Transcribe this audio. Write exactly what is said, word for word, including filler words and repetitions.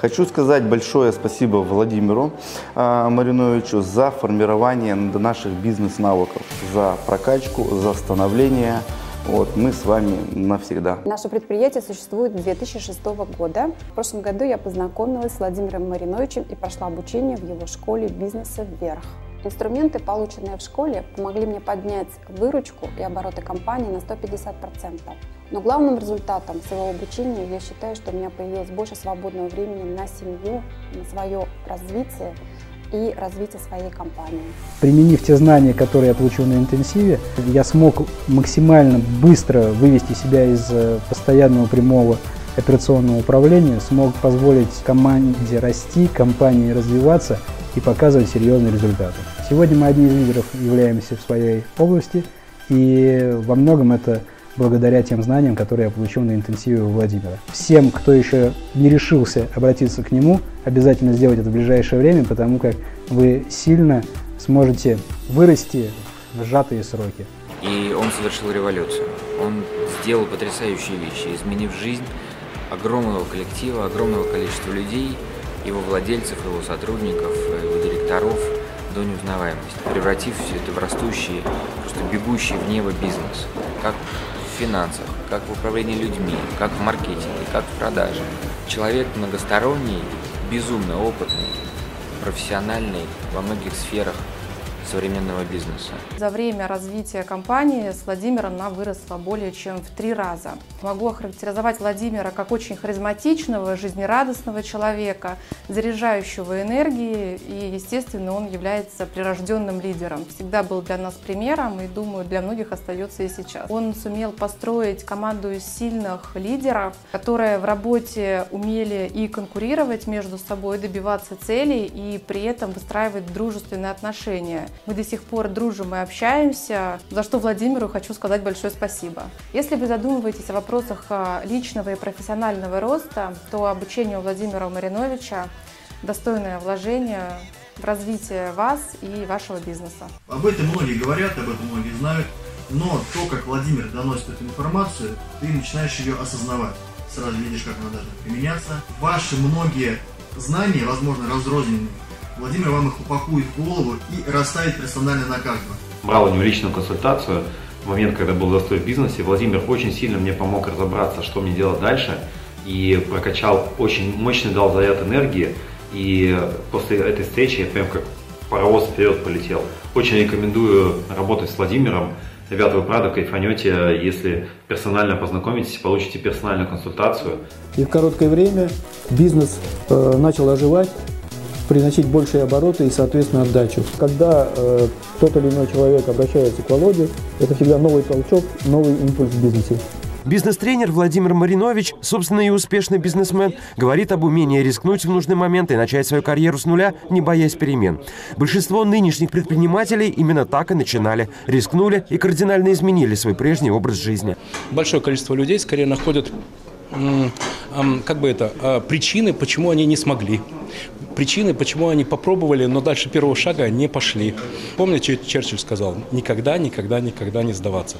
Хочу сказать большое спасибо Владимиру Мариновичу за формирование наших бизнес-навыков, за прокачку, за становление. Вот, мы с вами навсегда. Наше предприятие существует с две тысячи шестого года. В прошлом году я познакомилась с Владимиром Мариновичем и прошла обучение в его школе бизнеса «Вверх». Инструменты, полученные в школе, помогли мне поднять выручку и обороты компании на сто пятьдесят процентов. Но главным результатом своего обучения я считаю, что у меня появилось больше свободного времени на семью, на свое развитие и развитие своей компании. Применив те знания, которые я получил на интенсиве, я смог максимально быстро вывести себя из постоянного прямого операционного управления, смог позволить команде расти, компании развиваться и показывать серьезные результаты. Сегодня мы одни из лидеров являемся в своей области, и во многом это благодаря тем знаниям, которые я получил на интенсиве у Владимира. Всем, кто еще не решился обратиться к нему, обязательно сделать это в ближайшее время, потому как вы сильно сможете вырасти в сжатые сроки. И он совершил революцию. Он сделал потрясающие вещи, изменив жизнь огромного коллектива, огромного количества людей, его владельцев, его сотрудников, его директоров до неузнаваемости, превратив все это в растущий, просто бегущий в небо бизнес. Как в финансах, как в управлении людьми, как в маркетинге, как в продаже. Человек многосторонний, безумно опытный, профессиональный во многих сферах современного бизнеса. За время развития компании с Владимиром она выросла более чем в три раза. Могу охарактеризовать Владимира как очень харизматичного, жизнерадостного человека, заряжающего энергией, и, естественно, он является прирожденным лидером. Всегда был для нас примером и, думаю, для многих остается и сейчас. Он сумел построить команду из сильных лидеров, которые в работе умели и конкурировать между собой, добиваться целей и при этом выстраивать дружественные отношения. Мы до сих пор дружим и общаемся, за что Владимиру хочу сказать большое спасибо. Если вы задумываетесь о вопросах личного и профессионального роста, то обучение у Владимира Мариновича – достойное вложение в развитие вас и вашего бизнеса. Об этом многие говорят, об этом многие знают, но то, как Владимир доносит эту информацию, ты начинаешь ее осознавать. Сразу видишь, как она должна применяться. Ваши многие знания, возможно, разрозненные, Владимир вам их упакует в голову и расставит персонально на каждого. Брал у него личную консультацию в момент, когда был застой в бизнесе. Владимир очень сильно мне помог разобраться, что мне делать дальше. И прокачал, очень мощный дал заряд энергии. И после этой встречи я прям как паровоз вперед полетел. Очень рекомендую работать с Владимиром. Ребята, вы правда кайфанете, если персонально познакомитесь, получите персональную консультацию. И в короткое время бизнес э, начал оживать, приносить большие обороты и, соответственно, отдачу. Когда э, тот или иной человек обращается к Володе, это всегда новый толчок, новый импульс в бизнесе. Бизнес-тренер Владимир Маринович, собственно, и успешный бизнесмен, говорит об умении рискнуть в нужный момент и начать свою карьеру с нуля, не боясь перемен. Большинство нынешних предпринимателей именно так и начинали. Рискнули и кардинально изменили свой прежний образ жизни. Большое количество людей скорее находят как бы это, причины, почему они не смогли. Причины, почему они попробовали, но дальше первого шага не пошли. Помните, что Черчилль сказал? Никогда, никогда, никогда не сдаваться.